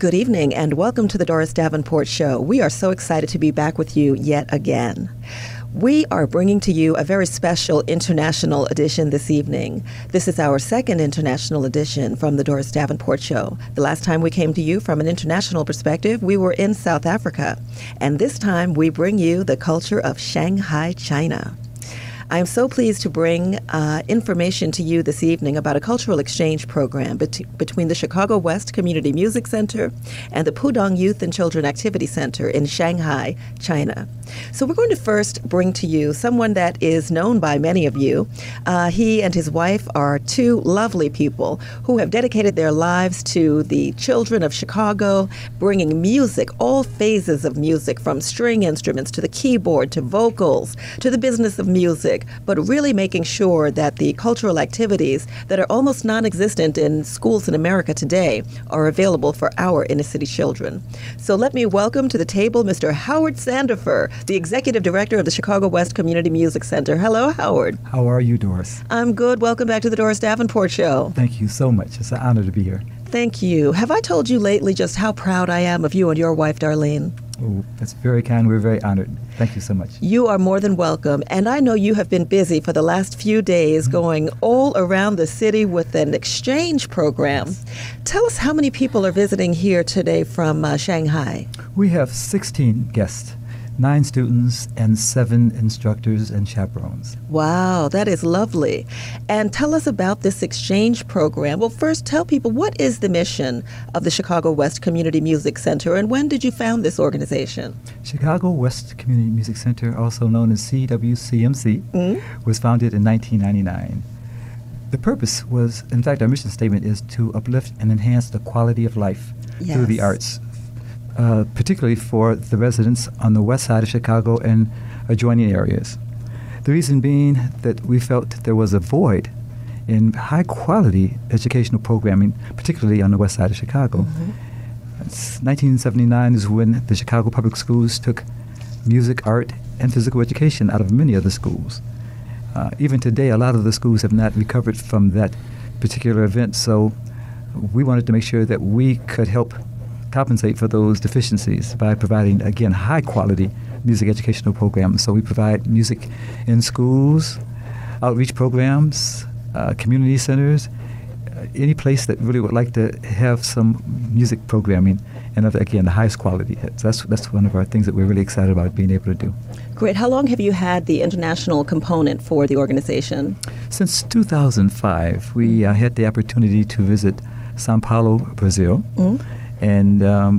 Good evening and welcome to the Doris Davenport Show. We are so excited to be back with you yet again. We are bringing to you a very special international edition this evening. This is our second international edition from the Doris Davenport Show. The last time we came to you from an international perspective, we were in South Africa. And this time we bring you the culture of Shanghai, China. I am so pleased to bring information to you this evening about a cultural exchange program between the Chicago West Community Music Center and the Pudong Youth and Children Activity Center in Shanghai, China. So we're going to first bring to you someone that is known by many of you. He and his wife are two lovely people who have dedicated their lives to the children of Chicago, bringing music, all phases of music, from string instruments to the keyboard to vocals to the business of music, but really making sure that the cultural activities that are almost non-existent in schools in America today are available for our inner-city children. So let me welcome to the table Mr. Howard Sandifer, the Executive Director of the Chicago West Community Music Center. Hello, Howard. How are you, Doris? I'm good. Welcome back to the Doris Davenport Show. Thank you so much. It's an honor to be here. Thank you. Have I told you lately just how proud I am of you and your wife, Darlene? Oh, that's very kind. We're very honored. Thank you so much. You are more than welcome. And I know you have been busy for the last few days going all around the city with an exchange program. Yes. Tell us how many people are visiting here today from Shanghai. We have 16 guests, 9 students, and 7 instructors and chaperones. Wow, that is lovely. And tell us about this exchange program. Well, first, tell people, what is the mission of the Chicago West Community Music Center, and when did you found this organization? Chicago West Community Music Center, also known as CWCMC, was founded in 1999. The purpose was, in fact, our mission statement is to uplift and enhance the quality of life through the arts. Particularly for the residents on the west side of Chicago and adjoining areas. The reason being that we felt that there was a void in high-quality educational programming, particularly on the west side of Chicago. 1979 is when the Chicago Public Schools took music, art, and physical education out of many of the schools. Even today, a lot of the schools have not recovered from that particular event, so we wanted to make sure that we could help compensate for those deficiencies by providing, again, high-quality music educational programs. So we provide music in schools, outreach programs, community centers, any place that really would like to have some music programming, and again, the highest quality hits. That's one of our things that we're really excited about being able to do. Great. How long have you had the international component for the organization? Since 2005, we had the opportunity to visit Sao Paulo, Brazil. And I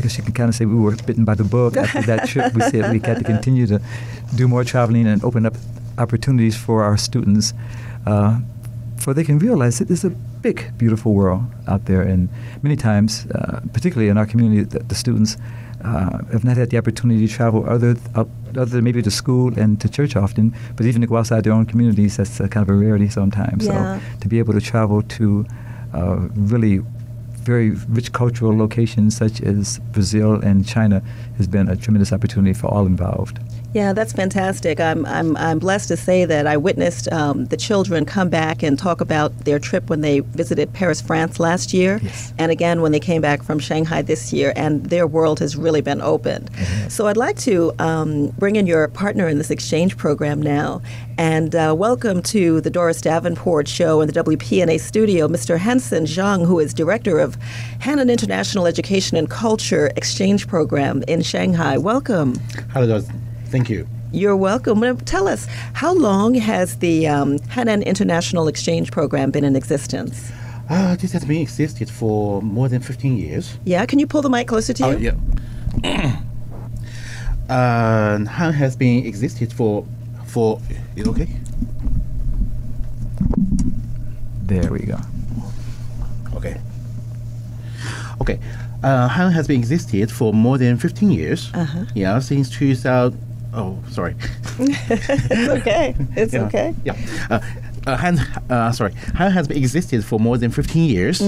guess you can kind of say we were bitten by the bug after that trip. We said we had to continue to do more traveling and open up opportunities for our students, for they can realize that there's a big, beautiful world out there. And many times, particularly in our community, the students have not had the opportunity to travel other than maybe to school and to church often, but even to go outside their own communities, that's kind of a rarity sometimes. Yeah. So to be able to travel to really very rich cultural locations such as Brazil and China has been a tremendous opportunity for all involved. Yeah, that's fantastic. I'm blessed to say that I witnessed the children come back and talk about their trip when they visited Paris, France last year, and again when they came back from Shanghai this year, and their world has really been opened. So I'd like to bring in your partner in this exchange program now, and welcome to the Doris Davenport Show in the WPNA studio, Mr. Hansen Zhang, who is Director of Hanon International Education and Culture Exchange Program in Shanghai. Welcome. Hello, Doris. Thank you. You're welcome. Tell us, how long has the Hanon International Exchange Program been in existence? This has been existed for more than 15 years. Yeah, can you pull the mic closer to you? Yeah. Hanon has been existed for is it okay? There we go. Okay. Okay. Hanon has been existed for more than 15 years. Yeah, since 2000. Oh, sorry. It's okay. It's okay. Yeah. Hanon has existed for more than 15 years.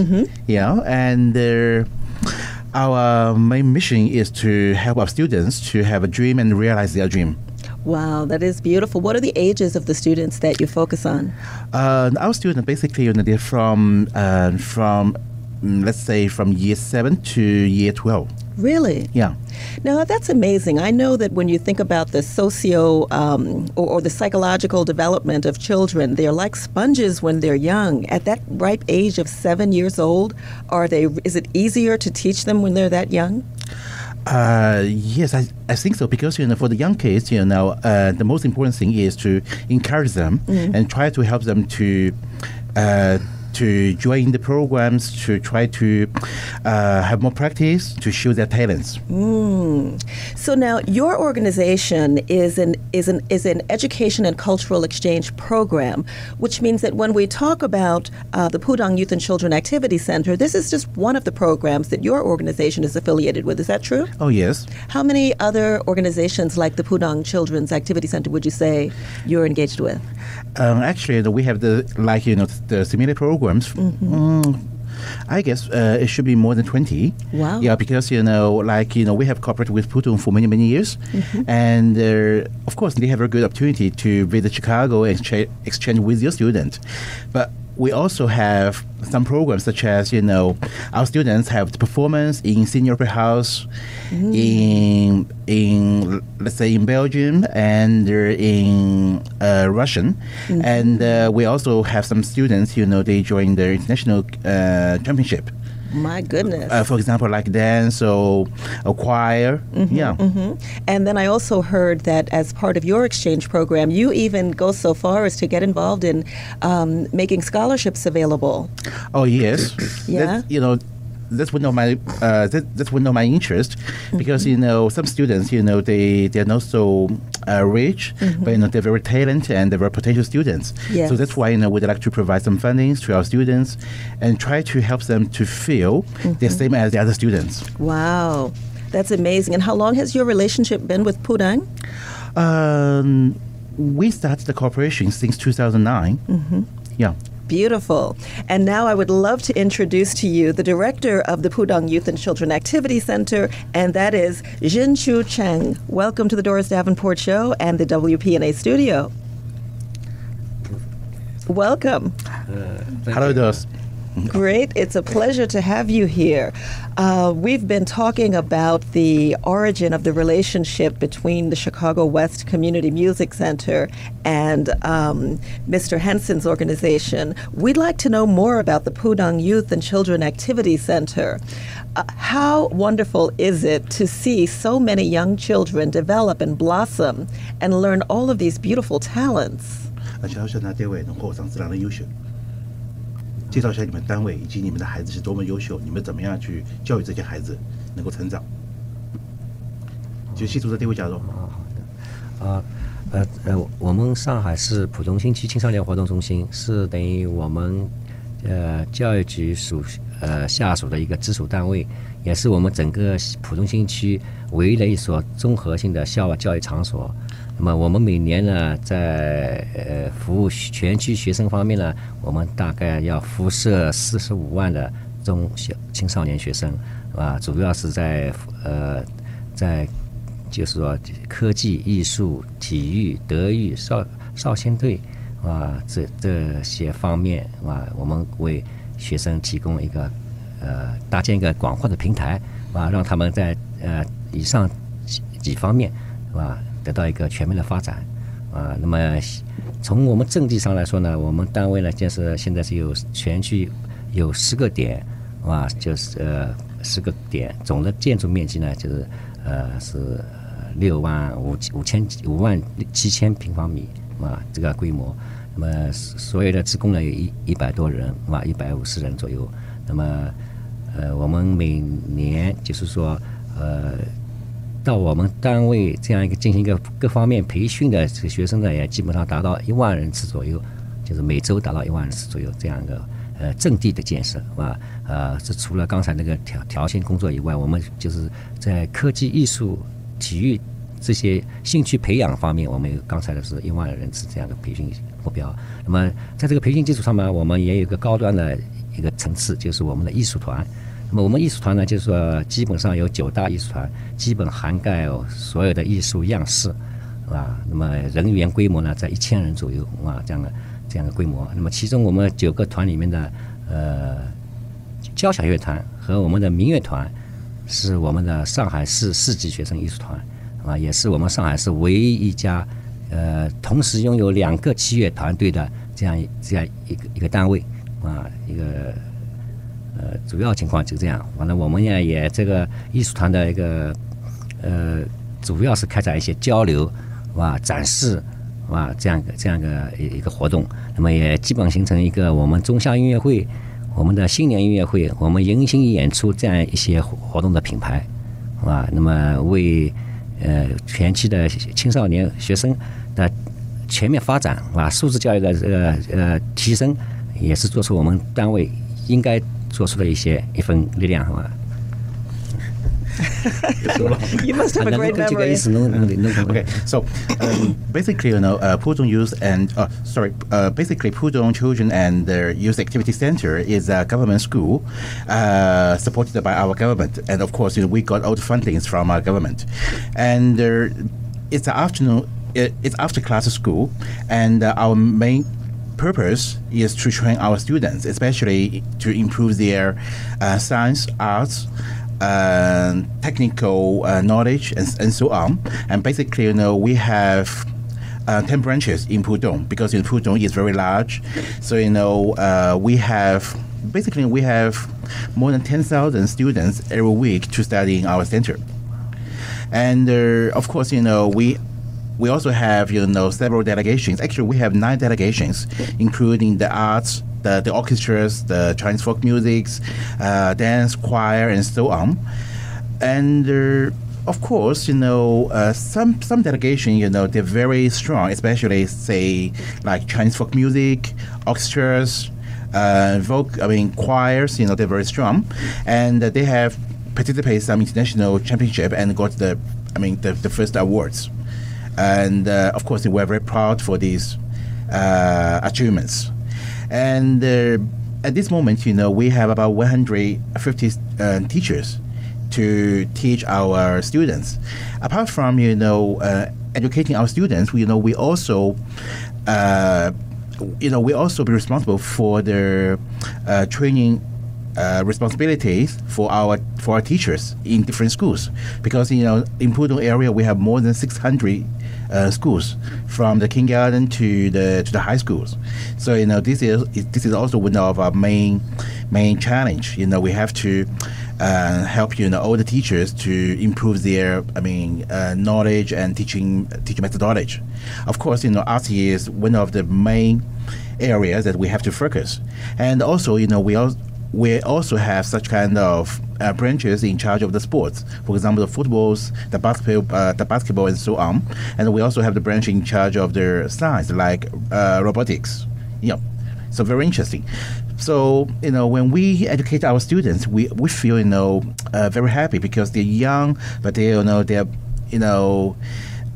Yeah, and our main mission is to help our students to have a dream and realize their dream. Wow, that is beautiful. What are the ages of the students that you focus on? Our students basically, they're from let's say from year 7 to year 12. Really? Yeah. Now, that's amazing. I know that when you think about the or the psychological development of children, they're like sponges when they're young. At that ripe age of 7 years old, is it easier to teach them when they're that young? Yes, I think so, because for the young kids, the most important thing is to encourage them and try to help them to join the programs, to try to have more practice, to show their talents. Mm. So now your organization is an education and cultural exchange program, which means that when we talk about the Pudong Youth and Children Activity Center, this is just one of the programs that your organization is affiliated with. Is that true? Oh, yes. How many other organizations like the Pudong Children's Activity Center would you say you're engaged with? Actually, we have the similar program. I guess it should be more than 20. Wow. Yeah, because we have cooperated with Pudong for many, many years, and of course they have a good opportunity to visit Chicago and exchange with your students. But we also have some programs such as our students have the performance in senior opera house, in let's say in Belgium and in Russian, and we also have some students they join the international championship. My goodness. For example, like dance or a choir. And then I also heard that as part of your exchange program, you even go so far as to get involved in making scholarships available. Oh, yes. Yeah. That's one of my interests, because some students they're not so rich, but they're very talented and they're very potential students. Yes. So that's why we'd like to provide some fundings to our students and try to help them to feel the same as the other students. Wow, that's amazing! And how long has your relationship been with Pudong? We started the cooperation since 2009. Yeah. Beautiful. And now I would love to introduce to you the director of the Pudong Youth and Children Activity Center, and that is Jinchu Cheng. Welcome to the Doris Davenport Show and the WPNA studio. Welcome. Hello, Doris. Great. It's a pleasure to have you here. We've been talking about the origin of the relationship between the Chicago West Community Music Center and Mr. Hansen's organization. We'd like to know more about the Pudong Youth and Children Activity Center. How wonderful is it to see so many young children develop and blossom and learn all of these beautiful talents? 交响乐团和我们的民乐团是我们的上海市市级学生艺术团，啊，也是我们上海市唯一一家同时拥有2个器乐团队的这样一个单位啊，一个主要情况就这样。完了，我们也这个艺术团的一个主要是开展一些交流啊、展示啊这样一个活动。那么也基本形成一个我们中夏音乐会、我们的新年音乐会、我们迎新演出这样一些活动的品牌啊。那么为全期的青少年学生的全面发展啊，素质教育的提升，也是做出我们单位应该做出的一份力量，好吧？You must have a great memory. Okay, so basically, you know, Pudong Youth and basically Pudong Children and their Youth Activity Center is a government school supported by our government, and of course, you know, we got all the fundings from our government, and it's an afternoon, it's after class school, and our main purpose is to train our students, especially to improve their science, arts, technical knowledge, and so on. And basically, you know, we have 10 branches in Pudong, because in Pudong is very large. So, you know, we have more than 10,000 students every week to study in our center. And of course, you know, we also have, you know, several delegations. Actually, we have 9 delegations, including the arts, the orchestras, the Chinese folk music, dance, choir, and so on. And of course, you know, some delegation, you know, they're very strong, especially say like Chinese folk music, orchestras, choirs. You know, they're very strong, and they have participated in some international championship and got the first awards. And of course, we're very proud for these achievements. And at this moment, you know, we have about 150 teachers to teach our students. Apart from, you know, educating our students, you know, we also be responsible for their training responsibilities for our teachers in different schools, because, you know, in Pudong area we have more than 600 schools, from the kindergarten to the high schools. So, you know, this is also one of our main challenge. You know, we have to help, you know, all the teachers to improve their knowledge and teaching methodology. Of course, you know, RT is one of the main areas that we have to focus. And also, you know, we also have such kind of branches in charge of the sports. For example, the footballs, the basketball, and so on. And we also have the branch in charge of the science, like robotics. Yeah, so very interesting. So, you know, when we educate our students, we feel, you know, very happy, because they're young, but they, you know,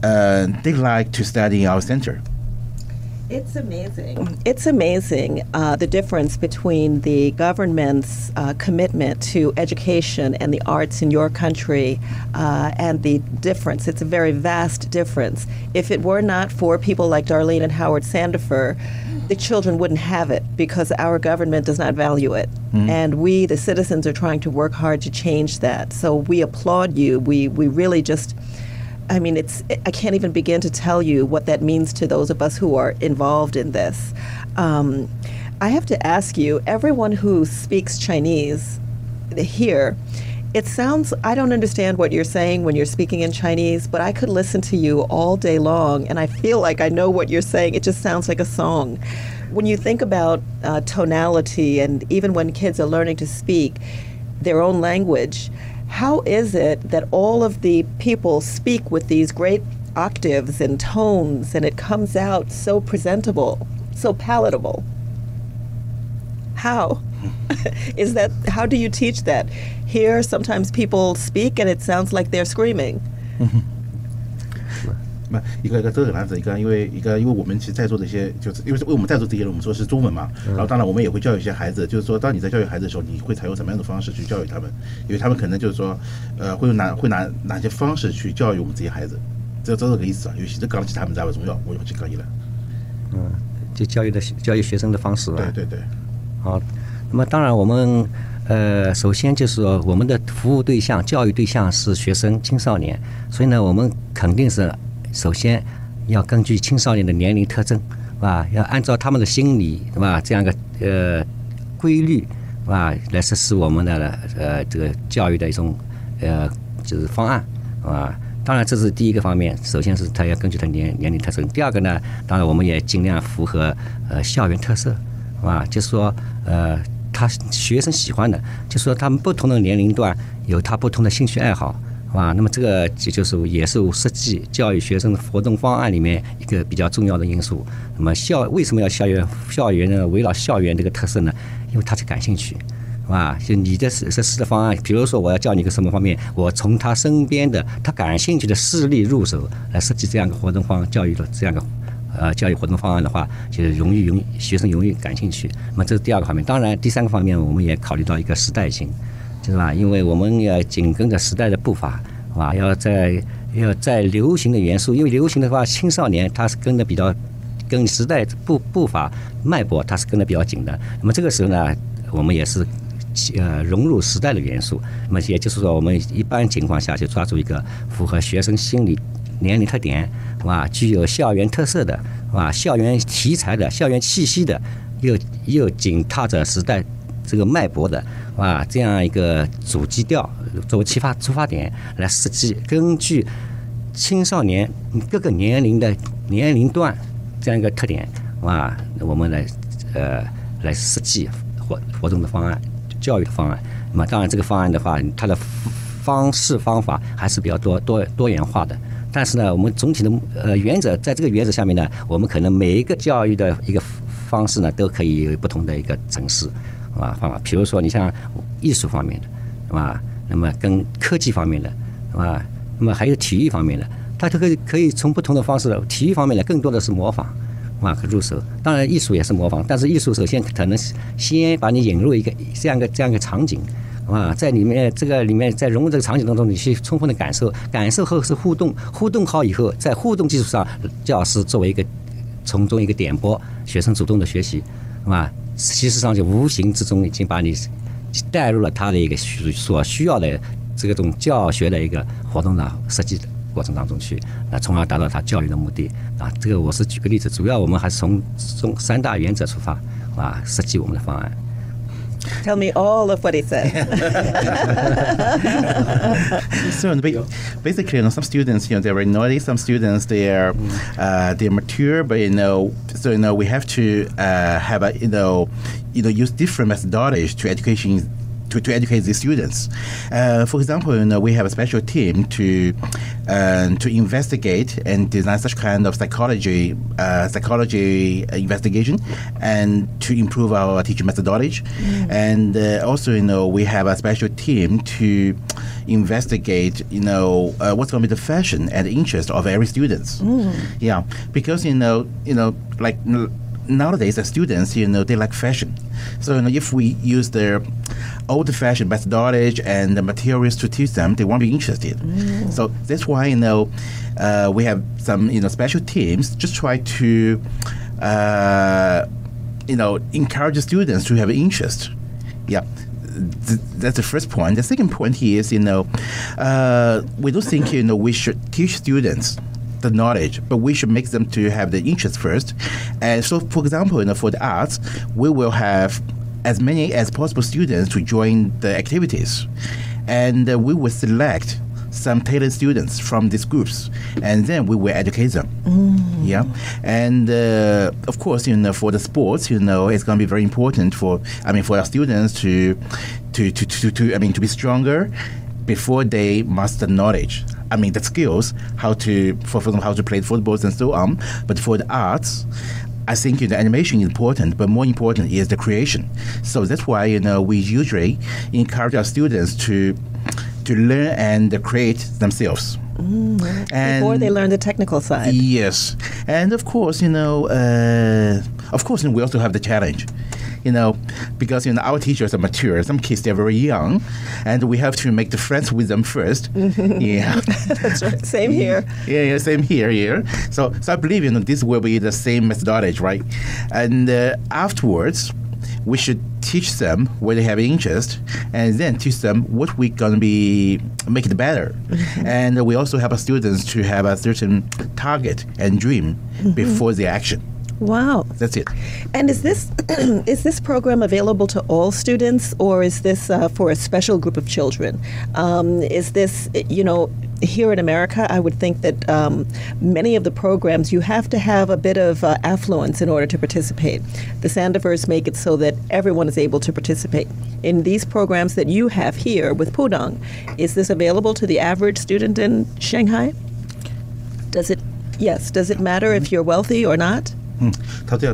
they like to study in our center. It's amazing. It's amazing the difference between the government's commitment to education and the arts in your country, and the difference. It's a very vast difference. If it were not for people like Darlene and Howard Sandifer, the children wouldn't have it, because our government does not value it. Mm-hmm. And we, the citizens, are trying to work hard to change that. So we applaud you. We really just... I mean, I can't even begin to tell you what that means to those of us who are involved in this. I have to ask you, everyone who speaks Chinese here, it sounds, I don't understand what you're saying when you're speaking in Chinese, but I could listen to you all day long, and I feel like I know what you're saying. It just sounds like a song. When you think about tonality, and even when kids are learning to speak their own language, how is it that all of the people speak with these great octaves and tones, and it comes out so presentable, so palatable? How? Is that, how do you teach that? Here, sometimes people speak and it sounds like they're screaming. 一个都很难的，因为我们其实在做的一些，就是因为我们在做这些人，我们说是中文嘛。然后当然我们也会教育一些孩子，就是说当你在教育孩子的时候，你会采用什么样的方式去教育他们？因为他们可能就是说，会拿哪些方式去教育我们这些孩子，这个意思啊。尤其是讲起他们在为重要，我就去讲伊了。嗯，就教育学生的方式啊。对对对。好，那么当然我们首先就是说我们的服务对象、教育对象是学生、青少年，所以呢，我们肯定是首先要根据青少年的年龄特征，是吧？要按照他们的心理，是吧？这样一个规律，是吧？来实施我们的这个教育的一种就是方案，啊。当然，这是第一个方面。首先是他要根据他年龄特征。第二个呢，当然我们也尽量符合校园特色，啊，就是说他学生喜欢的，就是说他们不同的年龄段有他不同的兴趣爱好，啊，那么这个也是设计教育学生的活动方案里面一个比较重要的因素。那么为什么要校园呢？围绕校园这个特色呢？因为他是感兴趣。啊，就你的实施的方案，比如说我要教你一个什么方面，我从他身边的他感兴趣的事例入手来设计这样一个活动方教育的这样一个教育活动方案的话，就容易学生容易感兴趣。那么这是第二个方面，当然第三个方面我们也考虑到一个时代性，就是吧？因为我们要紧跟着时代的步伐，啊，要在流行的元素，因为流行的话，青少年他是跟着比较跟时代步伐脉搏，他是跟着比较紧的。那么这个时候呢，我们也是。融入时代的元素，那么也就是说，我们一般情况下就抓住一个符合学生心理年龄特点，哇，具有校园特色的，哇，校园题材的、校园气息的，又紧踏着时代这个脉搏的，哇，这样一个主基调作为出发点来设计，根据青少年各个年龄的年龄段这样一个特点，哇，我们来设计活动的方案。教育的方案，那么当然这个方案的话，它的方式方法还是比较多元化的。但是呢，我们总体的原则，在这个原则下面呢，我们可能每一个教育的一个方式呢，都可以有不同的一个层次啊方法。比如说，你像艺术方面的，是吧？那么跟科技方面的，是吧？那么还有体育方面的，它都可以从不同的方式。体育方面呢，更多的是模仿。啊，入手。当然，艺术也是模仿，但是艺术首先可能先把你引入一个这样一个场景，啊，在这个里面在融入这个场景当中，你去充分的感受后是互动好以后，在互动基础上，教师作为一个从中一个点拨，学生主动的学习，是吧？其实上就无形之中已经把你带入了他的一个所需要的这种教学的一个活动的设计的。过程当中去，那从而达到他教育的目的啊。这个我是举个例子，主要我们还是从三大原则出发啊，设计我们的方案。Tell me all of what he said. So basically, some students, they were naughty. Some students, they're mature, but so we have to have a use different methodologies to education. To educate the students, for example, we have a special team to investigate and design such kind of psychology investigation, and to improve our teaching methodology. And also, we have a special team to investigate, what's going to be the fashion and interest of every students. Yeah, because like. Nowadays, the students, they like fashion. So if we use their old-fashioned methodology and the materials to teach them, they won't be interested. So that's why, we have some, special teams just try to, encourage the students to have an interest. Yeah. That's the first point. The second point is, we don't think, we should teach students the knowledge, but we should make them to have the interest first. And so, for example, for the arts, we will have as many as possible students to join the activities, and we will select some tailored students from these groups, and then we will educate them. Yeah, and of course, for the sports, it's going to be very important for our students to be stronger before they master knowledge. The skills, how to play football and so on. But for the arts, I think the animation is important, but more important is the creation. So that's why, we usually encourage our students to learn and create themselves. Before they learn the technical side. Yes. And of course, we also have the challenge. Because our teachers are mature. Some kids, they're very young, and we have to make the friends with them first. Yeah, that's right. Same here. Yeah, same here. Yeah. So I believe this will be the same methodology, right? And afterwards, we should teach them where they have interest, and then teach them what we're going to be make it better. And we also help our students to have a certain target and dream before the action. Wow. That's it. And is this is this program available to all students, or is this for a special group of children? Is this, you know, here in America, I would think that many of the programs, you have to have a bit of affluence in order to participate. The Sandifers make it so that everyone is able to participate. In these programs that you have here with Pudong, is this available to the average student in Shanghai? Does it, yes, does it matter if you're wealthy or not? 对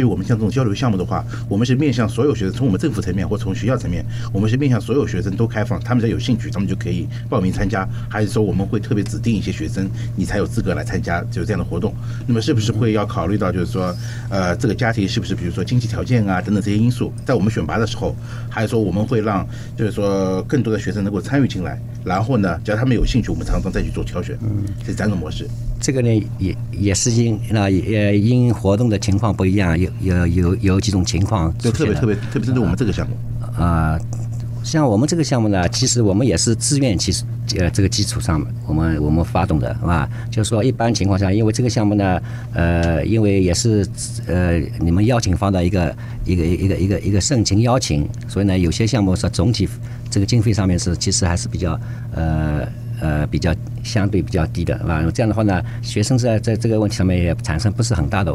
于我们像这种交流项目的话，我们是面向所有学生，从我们政府层面或从学校层面，我们是面向所有学生都开放，他们只要有兴趣，他们就可以报名参加。还是说我们会特别指定一些学生，你才有资格来参加就这样的活动？那么是不是会要考虑到，就是说，这个家庭是不是比如说经济条件啊等等这些因素，在我们选拔的时候，还是说我们会让就是说更多的学生能够参与进来，然后呢，只要他们有兴趣，我们常常再去做挑选。是这样的模式。这个呢，也是因活动的情况不一样，有几种情况，就特别针对我们这个项目像我们这个项目呢，其实我们也是自愿这个基础上我们发动的，是吧？就是说一般情况下，因为这个项目呢，因为也是你们邀请方的一个盛情邀请，所以呢，有些项目是总体这个经费上面是其实还是比较比较相对比较低的，是吧？这样的话呢，学生在这个问题上面也产生不是很大的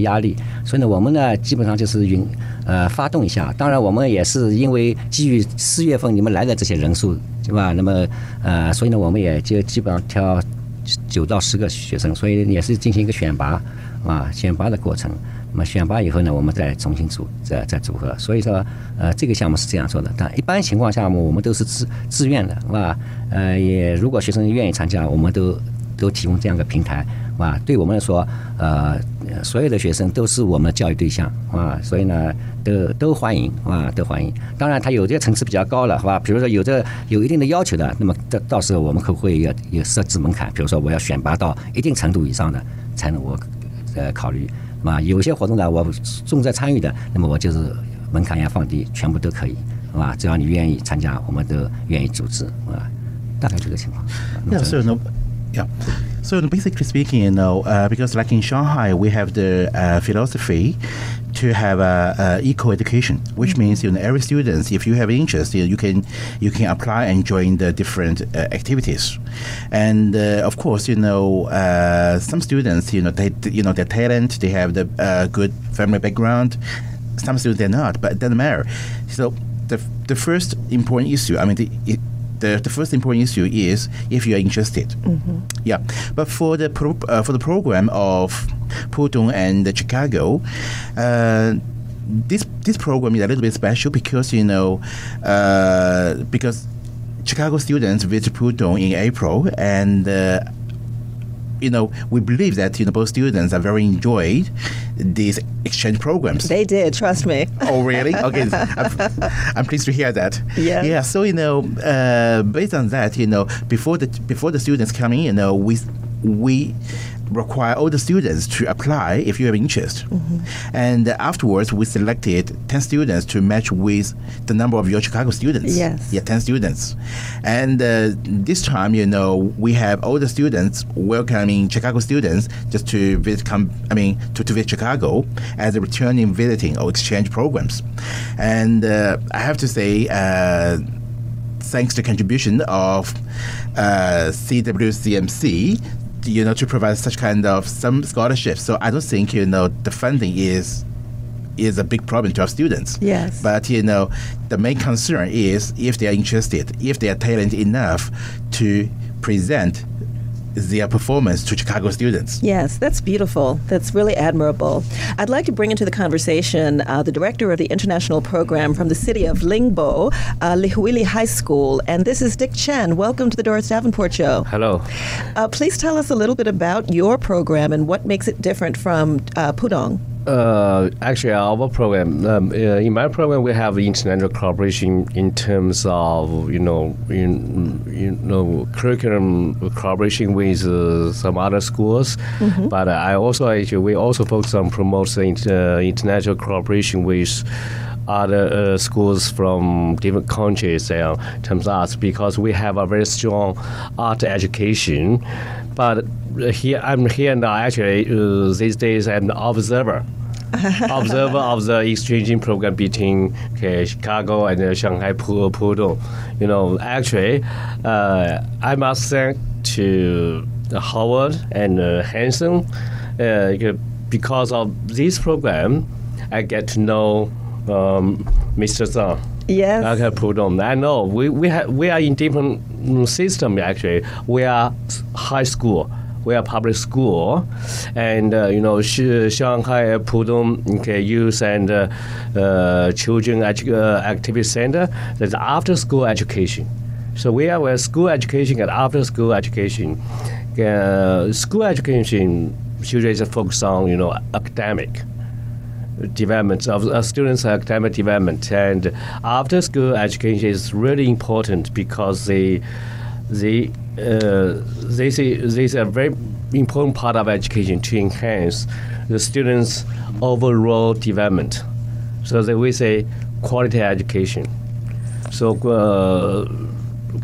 压力，所以呢，我们呢基本上就是发动一下。当然，我们也是因为基于4月份你们来的这些人数，对吧？那么所以呢，我们也就基本上挑9到10个学生，所以也是进行一个选拔啊，选拔的过程。那么选拔以后呢，我们再重新再组合。所以说，这个项目是这样做的。但一般情况下，我们都是自愿的，是吧？也如果学生愿意参加，我们都提供这样一个平台，是吧？对我们来说，所有的学生都是我们的教育对象，啊，所以呢，都欢迎，啊，都欢迎。当然，他有的层次比较高了，是吧？比如说有一定的要求的，那么到时候我们可不可以有设置门槛？比如说，我要选拔到一定程度以上的，才能我考虑。嘛，有些活动呢，我重在参与的，那么我就是门槛要放低，全部都可以，是吧？只要你愿意参加，我们都愿意组织，啊，大概这个情况。那是呢，呀。So basically speaking, you know, because like in Shanghai, we have the philosophy to have equal education, which means, you know, every student, if you have interest, you can apply and join the different activities. And of course, you know, some students, you know, they're talented, they have the good family background. Some students they're not, but it doesn't matter. So the first important issue, I mean, the first important issue is if you are interested. Yeah, but for the program of Pudong and Chicago, this program is a little bit special because, you know, because Chicago students visit Pudong in April, and you know, we believe that, you know, both students are very enjoyed these exchange programs. They did, trust me. Oh, really? Okay, I'm pleased to hear that. Yeah. Yeah. So, you know, based on that, you know, before the students come in, you know, we require all the students to apply if you have interest, and afterwards we selected 10 students to match with the number of your Chicago students. Yes. Yeah, 10 students, and this time, you know, we have all the students welcoming Chicago students just to visit Chicago as a returning visiting or exchange programs, and I have to say, thanks to the contribution of CWCMC. You know, to provide such kind of some scholarship. So I don't think, you know, the funding is a big problem to our students. Yes. But, you know, the main concern is if they are interested, if they are talented enough to present their performance to Chicago students. Yes, that's beautiful. That's really admirable. I'd like to bring into the conversation the director of the international program from the city of Ningbo, Li Huili High School, and this is Dick Chen. Welcome to the Doris Davenport Show. Hello. Please tell us a little bit about your program and what makes it different from Pudong. Actually, our program, in my program, we have international cooperation in terms of, curriculum cooperation with some other schools. Mm-hmm. But we also focus on promoting international cooperation with other schools from different countries in terms of arts, because we have a very strong art education. But I'm here now, actually, these days I'm an observer of the exchanging program between Chicago and Shanghai Pudong. Actually, I must thank to Howard and Hansen, because of this program, I get to know Mr. Zhang. Yes. Okay, Pudong. I know we are in different system actually. We are high school. We are public school, and Shanghai Pudong Youth and Children Activity Center. That's after school education. So we have school education and after school education. School education usually is focused on academic development of students' academic development, and after school education is really important because this is a very important part of education to enhance the students' overall development. So that we say quality education. So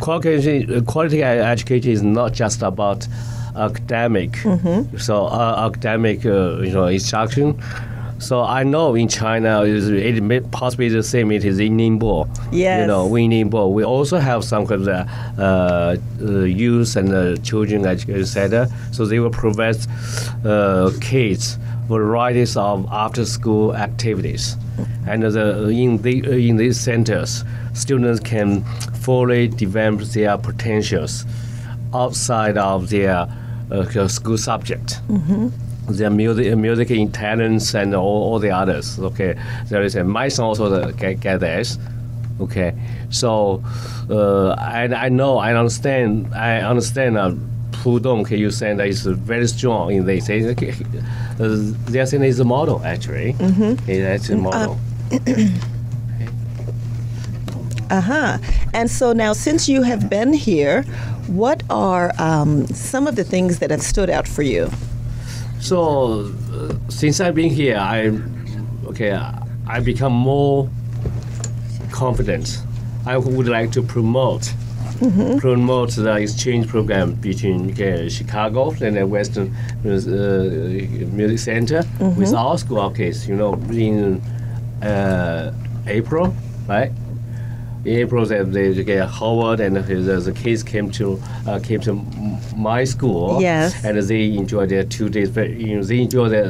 quality education is not just about academic. Mm-hmm. So academic, instruction. So I know in China, it may possibly the same. It is in Ningbo. Yes. In Ningbo, we also have some kind of youth and children education center. So they will provide kids varieties of after-school activities, and in these centers, students can fully develop their potentials outside of their school subject. Mm-hmm. Their music talents and all the others. Okay, there is my son also get this. Okay, so I understand. Pudong Youth Center is very strong in this. Their center is a model actually. Mm-hmm. It's a model. And so now, since you have been here, what are some of the things that have stood out for you? So since I've been here, I become more confident. I would like to promote the exchange program between Chicago and the Western Music Center with our school kids. In April, right? In April, Howard and the kids came to my school. Yes. And they enjoyed their 2 days. They enjoyed their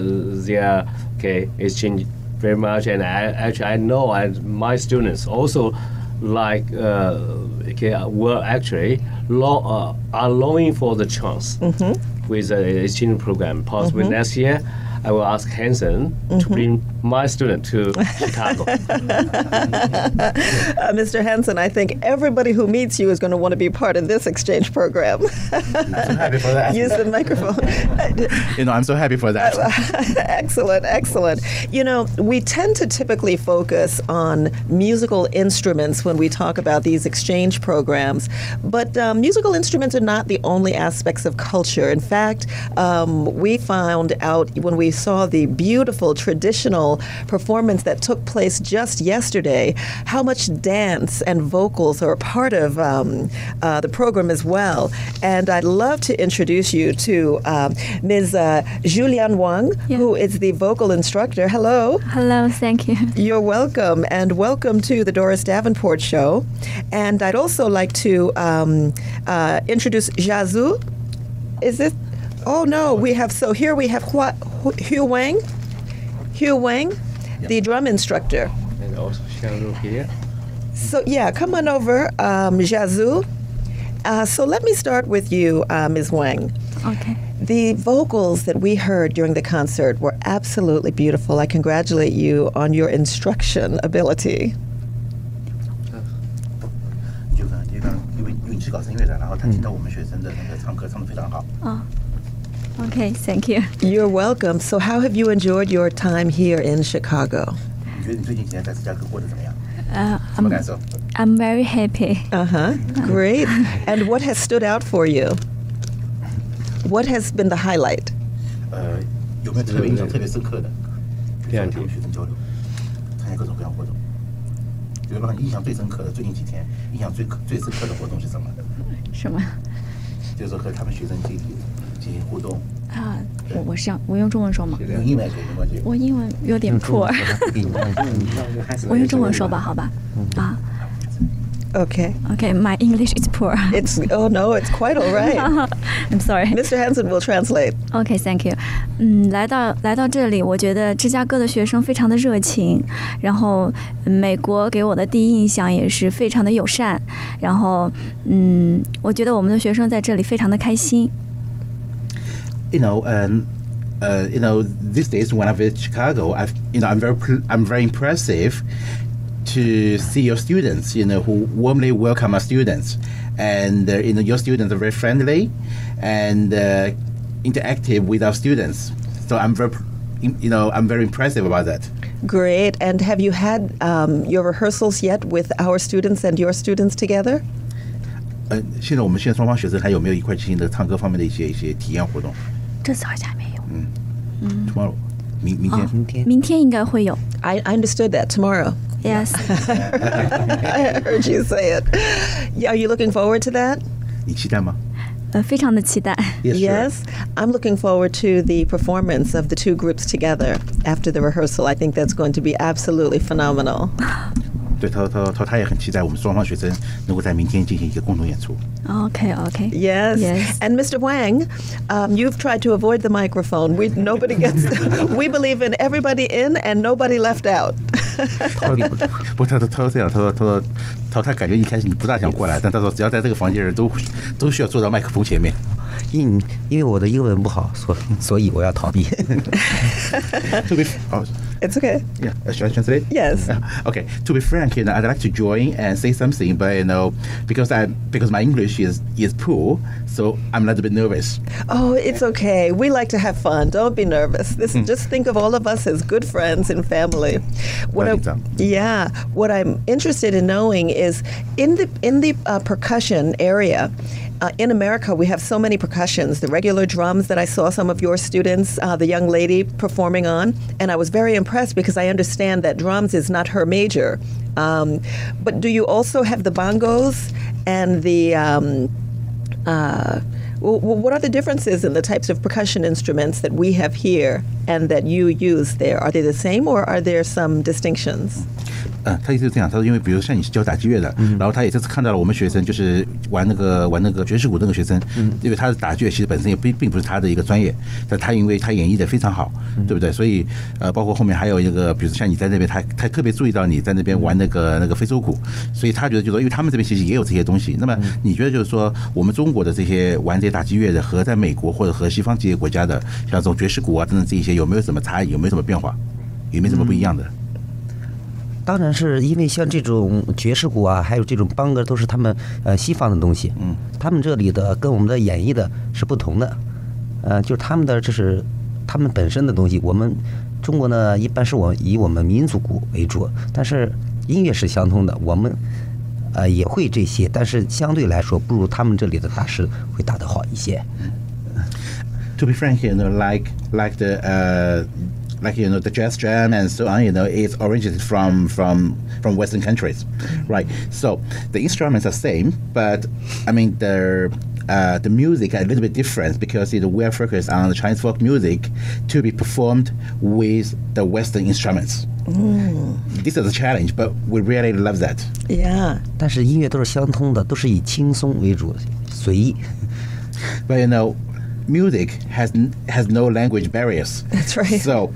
exchange very much. And I know my students also are longing for the chance with the exchange program. Possibly next year, I will ask Hansen to bring my student to Chicago. Mr. Hansen, I think everybody who meets you is going to want to be part of this exchange program. I'm so happy for that. Use the microphone. I'm so happy for that. Excellent, excellent. We tend to typically focus on musical instruments when we talk about these exchange programs, but musical instruments are not the only aspects of culture. In fact, we found out when we saw the beautiful traditional performance that took place just yesterday, how much dance and vocals are a part of the program as well. And I'd love to introduce you to Ms. Julianne Wang, who is the vocal instructor. Hello. Hello, thank you. You're welcome, and welcome to the Doris Davenport Show. And I'd also like to introduce Jiazu. Is this? Oh no, here we have Hu Wang, the drum instructor. And also Jiazu here. So yeah, come on over, Jiazu. So let me start with you, Ms. Wang. Okay. The vocals that we heard during the concert were absolutely beautiful. I congratulate you on your instruction ability. Okay, thank you. You're welcome. So how have you enjoyed your time here in Chicago? I'm very happy. Great. And what has stood out for you? What has been the highlight? Okay. Okay, my English is poor. It's oh no, it's quite all right. I'm sorry. Mr. Hansen will translate. Okay, thank you. 来到这里，我觉得芝加哥的学生非常的热情，然后美国给我的第一印象也是非常的友善，然后我觉得我们的学生在这里非常的开心。These days when I visit Chicago, I'm very impressive to see your students, who warmly welcome our students. And, your students are very friendly and interactive with our students. So I'm very impressive about that. Great. And have you had your rehearsals yet with our students and your students together? Tomorrow. I understood that, tomorrow. Yes. I heard you say it. Are you looking forward to that? Yes, I'm looking forward to the performance of the two groups together after the rehearsal. I think that's going to be absolutely phenomenal. Okay. Yes. And Mr. Wang, you've tried to avoid the microphone. Nobody gets. We believe in everybody in and nobody left out. It's okay. Yeah. Should I translate? Yes. Okay. To be frank, I'd like to join and say something, but because my English is poor, so I'm a little bit nervous. Oh, it's okay. We like to have fun. Don't be nervous. Just think of all of us as good friends and family. What I'm interested in knowing is in the percussion area. In America, we have so many percussions, the regular drums that I saw some of your students, the young lady performing on, and I was very impressed because I understand that drums is not her major. But do you also have the bongos and the, what are the differences in the types of percussion instruments that we have here and that you use there? Are they the same or are there some distinctions? 他意思是这样，他说因为比如像你是教打击乐的，然后他也这次看到了我们学生就是玩那个爵士鼓那个学生，因为他的打击乐其实本身也并不是他的一个专业，但他因为他演绎的非常好，对不对？所以包括后面还有一个，比如像你在那边，他特别注意到你在那边玩那个非洲鼓，所以他觉得就是说，因为他们这边其实也有这些东西。那么你觉得就是说，我们中国的这些玩这些打击乐的和在美国或者和西方这些国家的，像这种爵士鼓啊等等这些，有没有什么差异？有没有什么变化？有没有什么不一样的？当然是因为像这种爵士鼓啊，还有这种邦格都是他们西方的东西，他们这里的跟我们的演绎的是不同的，就是他们的这是他们本身的东西。我们中国呢，一般是以我们民族鼓为主，但是音乐是相通的，我们也会这些，但是相对来说不如他们这里的大师会打得好一些。To be frank, like the the jazz jam and so on, it's originated from Western countries, right? So the instruments are same, but I mean the music are a little bit different because we are focused on the Chinese folk music to be performed with the Western instruments. This is a challenge, but we really love that. Yeah. 但是音乐都是相通的，都是以轻松为主，随意。But music has no language barriers. That's right. So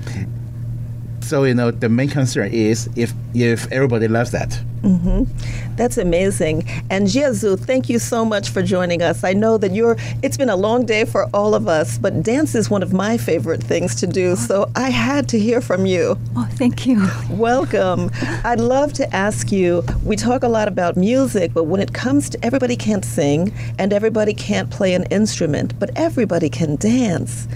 So, you know, the main concern is if everybody loves that. Mm-hmm. That's amazing. And Jiazu, thank you so much for joining us. I know that it's been a long day for all of us, but dance is one of my favorite things to do, so I had to hear from you. Oh, thank you. Welcome. I'd love to ask you, we talk a lot about music, but when it comes to everybody can't sing and everybody can't play an instrument, but everybody can dance.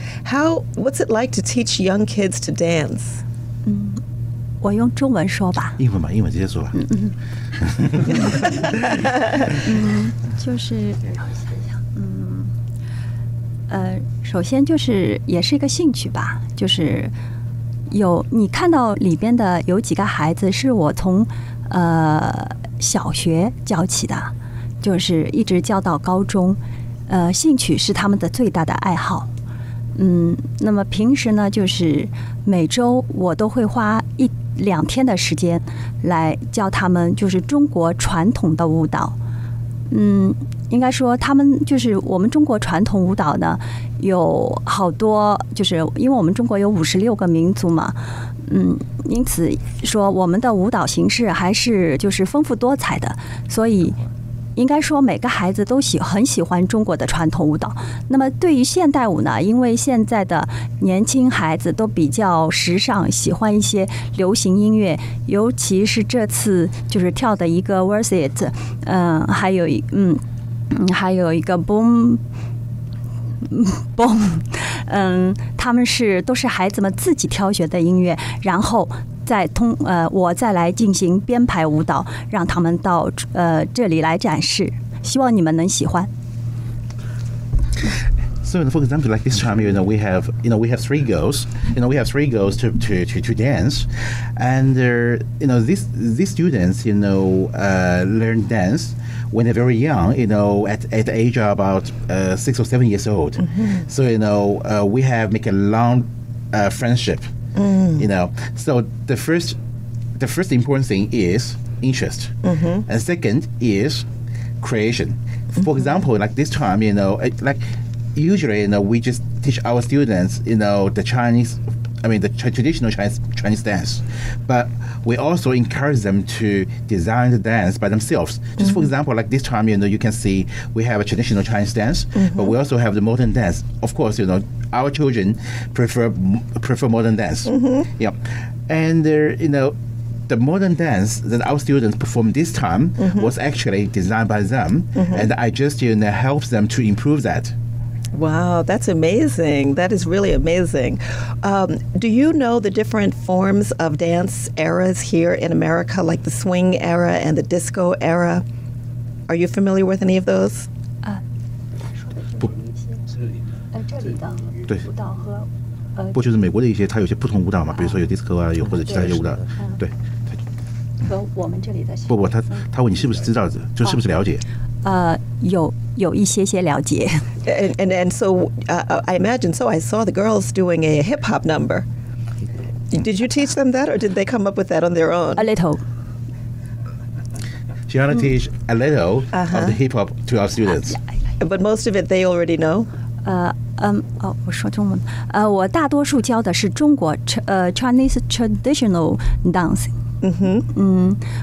What's it like to teach young kids to dance? 我用中文说吧 那么平时呢，就是每周我都会花 1-2天的时间 来教他们就是中国传统的舞蹈。 应该说他们就是我们中国传统舞蹈呢 有好多，就是 因为我们中国有 56个民族嘛， 因此说我们的舞蹈形式还是就是丰富多彩的， 所以 应该说每个孩子都很喜欢中国的传统舞蹈 那么对于现代舞呢 因为现在的年轻孩子都比较时尚 喜欢一些流行音乐 尤其是这次就是跳的一个 Versus It 还有一个 Boom Boom 他们都是孩子们自己挑选的音乐 然后 我再来进行编排舞蹈 让他们到这里来展示 希望你们能喜欢 So, for example, like this time, we have 3 girls. We have 3 girls to dance, and these students, learn dance when they're very young. At the age of about 6 or 7 years old. Mm-hmm. So, we have make a long friendship. Mm. So the first important thing is interest, mm-hmm. and second is creation. For mm-hmm. example, like this time, like usually, we just teach our students, the traditional Chinese dance, but we also encourage them to design the dance by themselves. Just mm-hmm. for example, like this time, you can see we have a traditional Chinese dance, mm-hmm. but we also have the modern dance. Of course, our children prefer modern dance. Mm-hmm. Yeah, and the modern dance that our students performed this time mm-hmm. was actually designed by them, mm-hmm. and I just help them to improve that. Wow, that's amazing. That is really amazing. Do you know the different forms of dance eras here in America, like the swing era and the disco era? Are you familiar with any of those? 有一些些了解 and so I imagine so. I saw the girls doing a hip hop number. Did you teach them that, or did they come up with that on their own? A little. She wanted to teach a little of the hip hop to our students. But most of it they already know. 我说中文。 我大多数教的是中国 Chinese traditional dancing.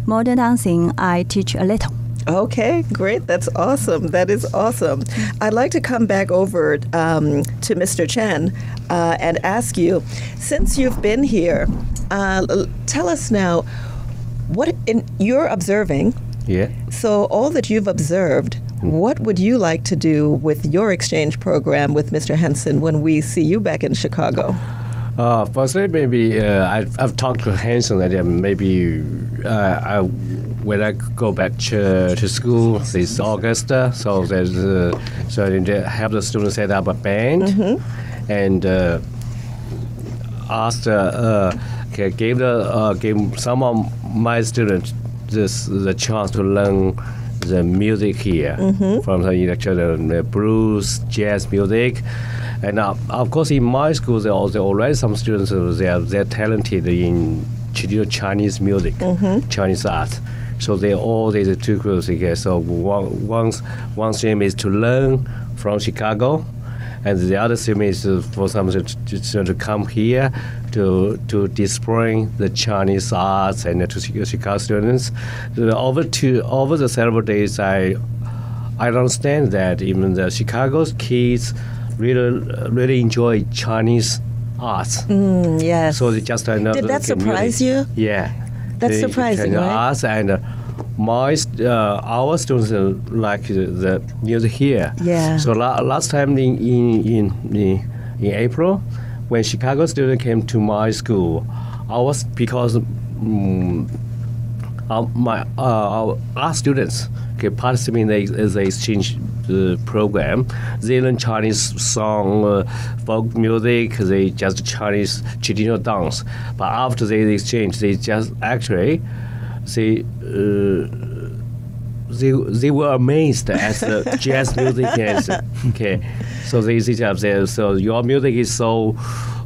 Modern dancing I teach a little. Okay, great. That's awesome. That is awesome. I'd like to come back over to Mr. Chen and ask you, since you've been here, tell us now what you're observing. Yeah. So all that you've observed, what would you like to do with your exchange program with Mr. Hansen when we see you back in Chicago? Firstly, maybe I've talked to Hansen and maybe when I go back to school this August, so they help the students set up a band, mm-hmm. and gave some of my students the chance to learn the music here, mm-hmm. from the blues, jazz music. And of course, in my school, there are already some students they're talented in Chinese music, mm-hmm. Chinese art. So they all these two groups together. So one stream is to learn from Chicago, and the other stream is for some to come here to displaying the Chinese arts and to Chicago students. Over the several days, I understand that even the Chicago's kids really enjoy Chinese arts. Yes. So they just did that surprise you? Yeah. That's surprising, right? Arts and our students like the music here. Yeah. So last time in April, when Chicago students came to my school, I was because our art students participating in the exchange program. They learn Chinese song, folk music. They just Chinese traditional dance. But after they exchange, they just actually they were amazed at the jazz music. Yes. Okay, so they say, so your music is so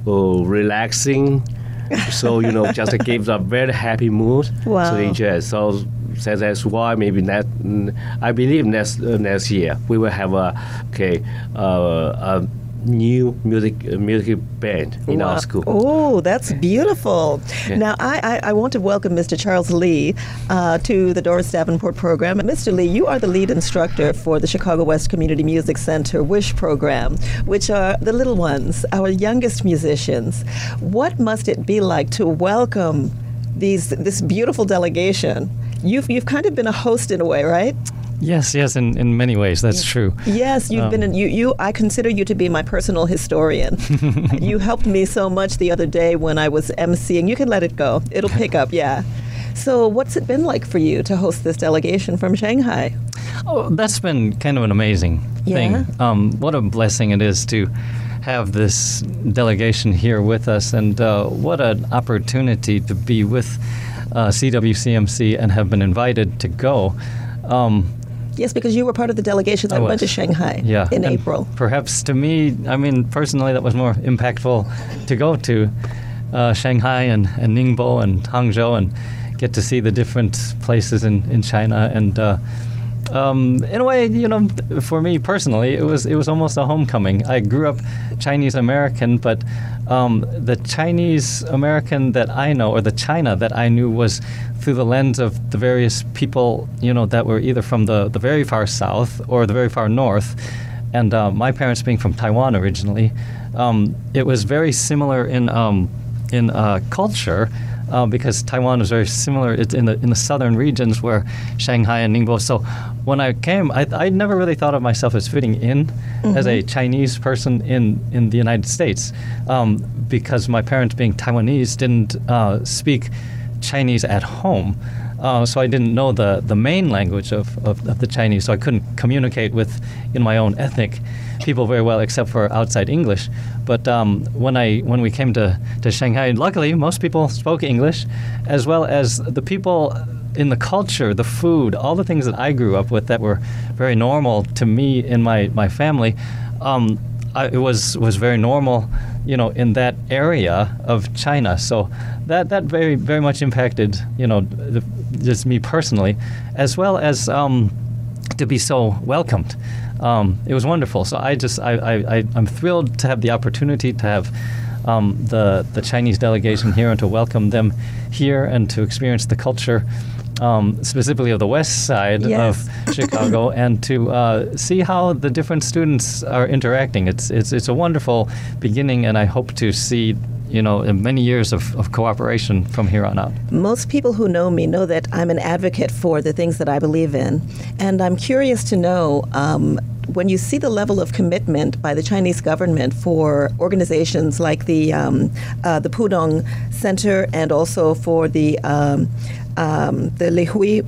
relaxing. So just gives a very happy mood. Wow. So they enjoy. So that's why maybe I believe next year we will have a new music band in our school. Oh, that's beautiful. Yeah. Now, I want to welcome Mr. Charles Lee to the Doris Davenport program. Mr. Lee, you are the lead instructor for the Chicago West Community Music Center WISH program, which are the little ones, our youngest musicians. What must it be like to welcome this beautiful delegation? You've kind of been a host in a way, right? Yes, in many ways, that's true. Yes, you've been, I consider you to be my personal historian. You helped me so much the other day when I was emceeing. You can let it go. It'll pick up, yeah. So what's it been like for you to host this delegation from Shanghai? Oh, that's been kind of an amazing thing. What a blessing it is to have this delegation here with us, and what an opportunity to be with CWCMC and have been invited to go. Yes, because you were part of the delegation that went to Shanghai in April. Perhaps to me, personally, that was more impactful to go to Shanghai and Ningbo and Hangzhou and get to see the different places in China. And in a way, for me personally, it was almost a homecoming. I grew up Chinese American, but the Chinese American that I know, or the China that I knew, was through the lens of the various people, that were either from the very far south or the very far north. And my parents being from Taiwan originally, it was very similar in culture. Because Taiwan is very similar, it's in the southern regions where Shanghai and Ningbo. So when I came, I never really thought of myself as fitting in as a Chinese person in the United States, because my parents being Taiwanese didn't speak Chinese at home. So I didn't know the main language of the Chinese, so I couldn't communicate with my own ethnic people very well, except for outside English. But when we came to Shanghai, luckily most people spoke English, as well as the people in the culture, the food, all the things that I grew up with that were very normal to me and my family. It was very normal, in that area of China. So that very, very much impacted, just me personally, as well as to be so welcomed. It was wonderful. So I'm thrilled to have the opportunity to have the Chinese delegation here and to welcome them here and to experience the culture, specifically of the west side of Chicago, and to see how the different students are interacting. It's a wonderful beginning, and I hope to see many years of cooperation from here on out. Most people who know me know that I'm an advocate for the things that I believe in. And I'm curious to know, when you see the level of commitment by the Chinese government for organizations like the Pudong Center, and also for the Li Huili,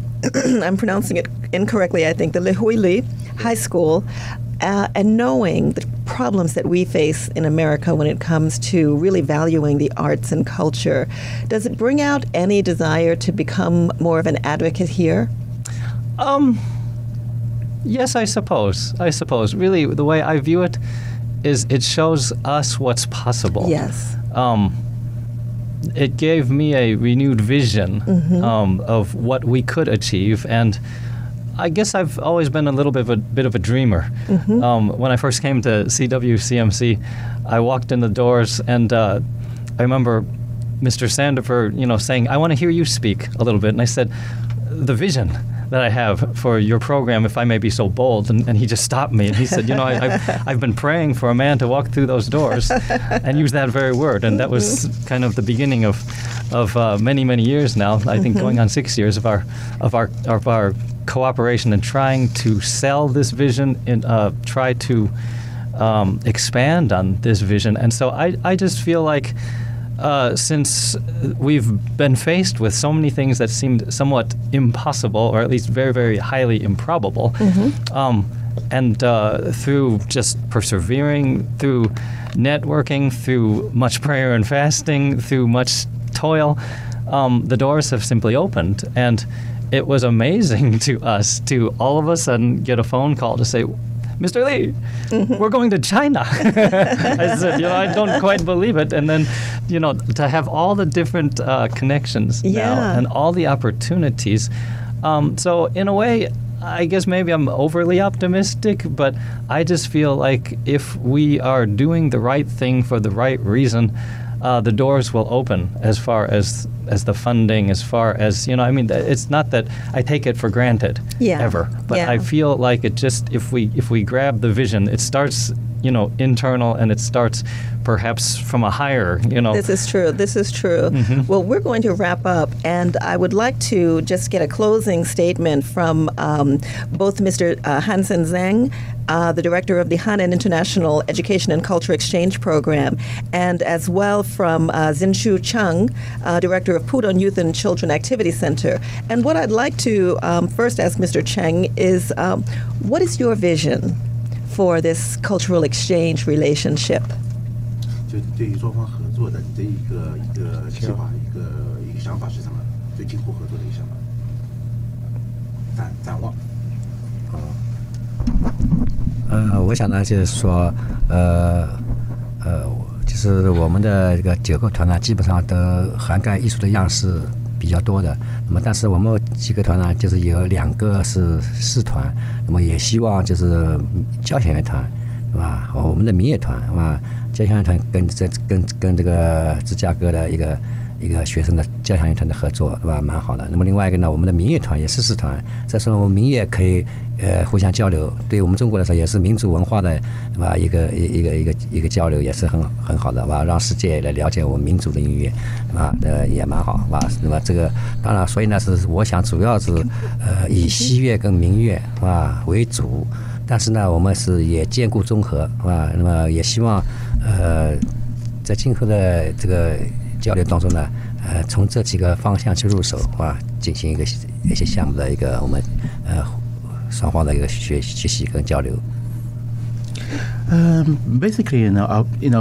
I'm pronouncing it incorrectly, I think, the Li Huili High School, and knowing the problems that we face in America when it comes to really valuing the arts and culture, does it bring out any desire to become more of an advocate here? Yes, I suppose. Really, the way I view it is it shows us what's possible. Yes. It gave me a renewed vision of what we could achieve, and I guess I've always been a little bit of a dreamer. When I first came to CWCMC, I walked in the doors, and I remember Mr. Sandifer, you know, saying, I want to hear you speak a little bit. And I said, the vision that I have for your program, if I may be so bold. And he just stopped me and he said, you know, I've been praying for a man to walk through those doors and use that very word. And that was kind of the beginning of many, many years now, I think going on 6 years of our cooperation and trying to sell this vision and try to expand on this vision. And so I just feel like since we've been faced with so many things that seemed somewhat impossible, or at least very, very highly improbable, and through just persevering, through networking, through much prayer and fasting, through much toil, the doors have simply opened. And it was amazing to us to all of a sudden get a phone call to say, Mr. Lee, we're going to China. I said, you know, I don't quite believe it. And then, you know, to have all the different connections now and all the opportunities. So in a way, I guess maybe I'm overly optimistic, but I just feel like if we are doing the right thing for the right reason, the doors will open as far as the funding, as far as, you know, I mean, it's not that I take it for granted ever, but I feel like it just, if we grab the vision, it starts, you know, internal, and it starts perhaps from a higher, you know. This is true. Mm-hmm. Well, we're going to wrap up, and I would like to just get a closing statement from both Mr. Hansen Zhang, the director of the Hanon International Education and Culture Exchange Program, and as well from Jinchu Cheng, director of Pudong Youth and Children Activity Center. And what I'd like to first ask Mr. Cheng is, what is your vision for this cultural exchange relationship? Basically, you know,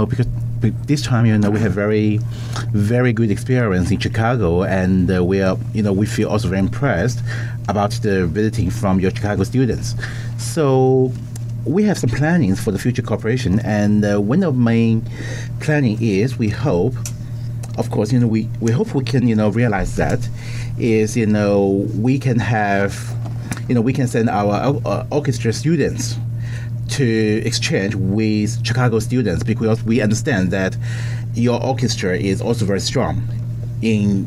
because this time, you know, we have very, very good experience in Chicago, and we are, you know, we feel also very impressed about the visiting from your Chicago students. So we have some plannings for the future cooperation, and one of my planning is we hope, of course, you know, we hope we can, you know, realize that is, you know, we can have, you know, we can send our orchestra students to exchange with Chicago students, because we understand that your orchestra is also very strong in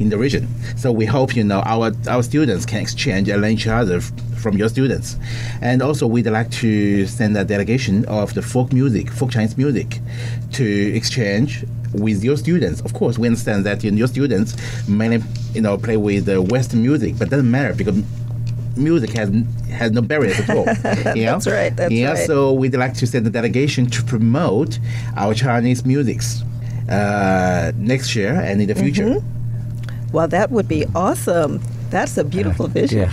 the region. So we hope, you know, our students can exchange and learn each other from your students. And also we'd like to send a delegation of the folk Chinese music to exchange with your students. Of course, we understand that your students mainly, you know, play with Western music, but doesn't matter because music has no barriers at all. Yeah? That's right. So we'd like to send a delegation to promote our Chinese musics next year and in the future. Mm-hmm. Well, that would be awesome. That's a beautiful vision.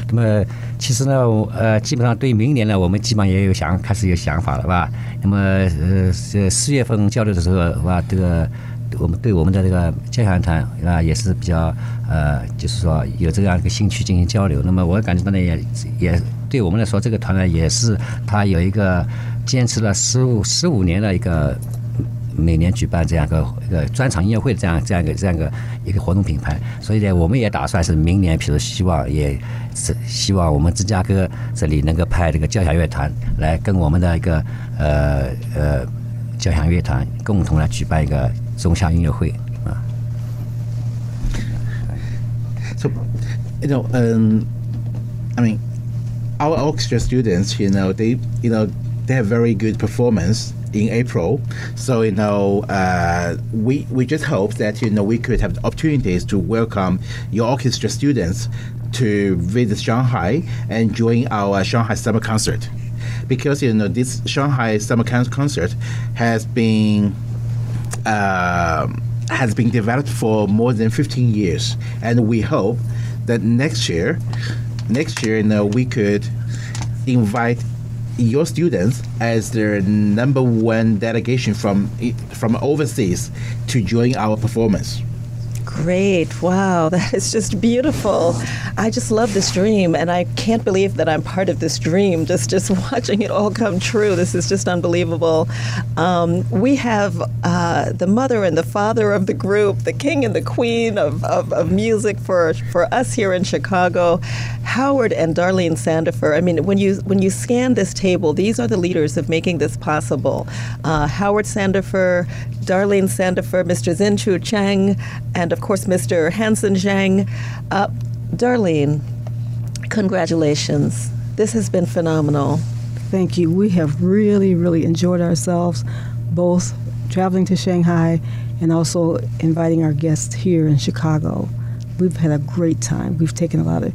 每年举办这样一个专场音乐会这样一个活动品牌。 交响乐团共同来举办一个总校音乐会啊。So, you know, I mean, our orchestra students, you know, they have very good performance in April. So, you know, we just hope that, you know, we could have the opportunities to welcome your orchestra students to visit Shanghai and join our Shanghai Summer Concert. Because, you know, this Shanghai Summer Concert has been developed for more than 15 years. And we hope that next year, you know, we could invite your students as their #1 delegation from overseas to join our performance. Great. Wow, that is just beautiful. I just love this dream, and I can't believe that I'm part of this dream, just watching it all come true. This is just unbelievable. We have the mother and the father of the group, the king and the queen of music for us here in Chicago, Howard and Darlene Sandifer. I mean, when you scan this table, these are the leaders of making this possible. Howard Sandifer, Darlene Sandifer, Mr. Jinchu Cheng, and of course, Mr. Hansen Zhang. Darlene, congratulations. This has been phenomenal. Thank you. We have really, really enjoyed ourselves, both traveling to Shanghai and also inviting our guests here in Chicago. We've had a great time. We've taken a lot of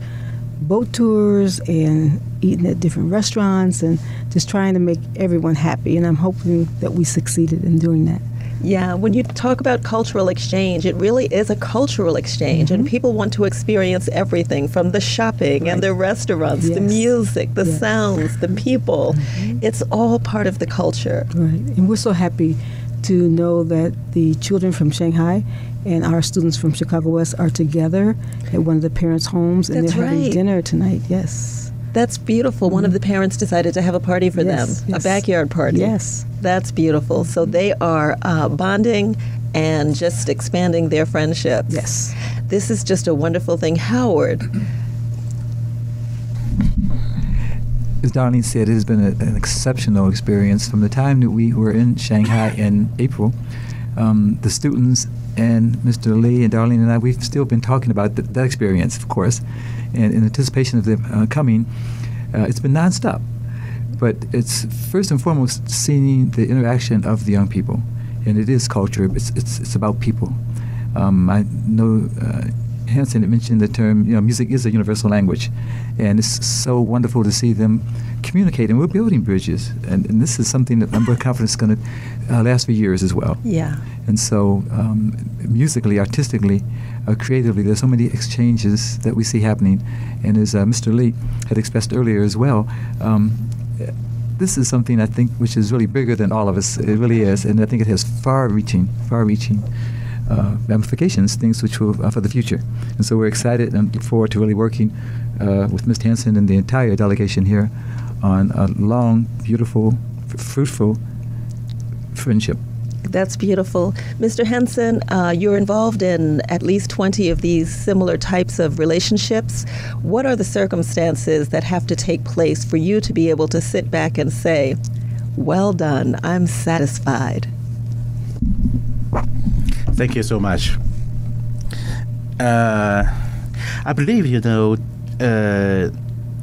boat tours and eaten at different restaurants and just trying to make everyone happy. And I'm hoping that we succeeded in doing that. Yeah, when you talk about cultural exchange, it really is a cultural exchange, mm-hmm. and people want to experience everything from the shopping right. and the restaurants, yes. the music, the yes. sounds, the people. Mm-hmm. It's all part of the culture. Right, and we're so happy to know that the children from Shanghai and our students from Chicago West are together at one of the parents' homes, and that's they're having right. dinner tonight, yes. That's beautiful. Mm-hmm. One of the parents decided to have a party for yes, them, yes. a backyard party. Yes. That's beautiful. So they are bonding and just expanding their friendship. Yes. This is just a wonderful thing. Howard. As Darlene said, it has been an exceptional experience. From the time that we were in Shanghai in April, the students and Mr. Lee and Darlene and I, we've still been talking about that experience, of course, and in anticipation of them coming. It's been nonstop. But it's first and foremost seeing the interaction of the young people. And it is culture. It's about people. I know Hansen had mentioned the term, you know, music is a universal language. And it's so wonderful to see them communicate. And we're building bridges. And this is something that I'm very confident is going to last for years as well. Yeah. And so musically, artistically, creatively, there's so many exchanges that we see happening. And as Mr. Lee had expressed earlier as well, this is something I think which is really bigger than all of us. It really is. And I think it has far-reaching ramifications, things which will for the future. And so we're excited and look forward to really working with Ms. Hansen and the entire delegation here on a long, beautiful, fruitful friendship. That's beautiful. Mr. Hansen, you're involved in at least 20 of these similar types of relationships. What are the circumstances that have to take place for you to be able to sit back and say, well done, I'm satisfied? Thank you so much. I believe, you know,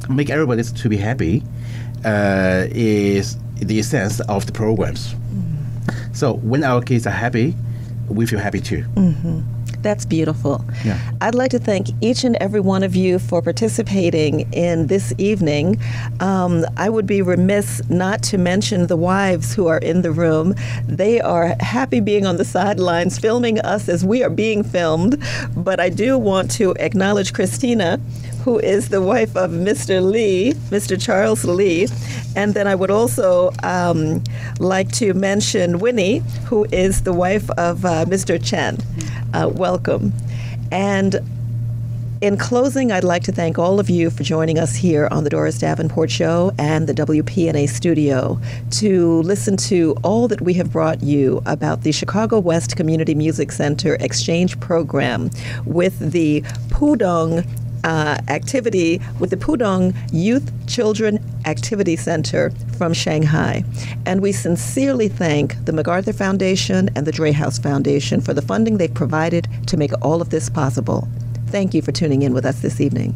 make everybody to be happy is the essence of the programs. So when our kids are happy, we feel happy too. Mm-hmm. That's beautiful. Yeah. I'd like to thank each and every one of you for participating in this evening. I would be remiss not to mention the wives who are in the room. They are happy being on the sidelines, filming us as we are being filmed. But I do want to acknowledge Christina, who is the wife of Mr. Lee, Mr. Charles Lee. And then I would also like to mention Winnie, who is the wife of Mr. Chen. Welcome. And in closing, I'd like to thank all of you for joining us here on the Doris Davenport Show and the WPNA studio to listen to all that we have brought you about the Chicago West Community Music Center Exchange Program with the Pudong activity with the Pudong Youth Children Activity Center from Shanghai. And we sincerely thank the MacArthur Foundation and the DrayHouse Foundation for the funding they've provided to make all of this possible. Thank you for tuning in with us this evening.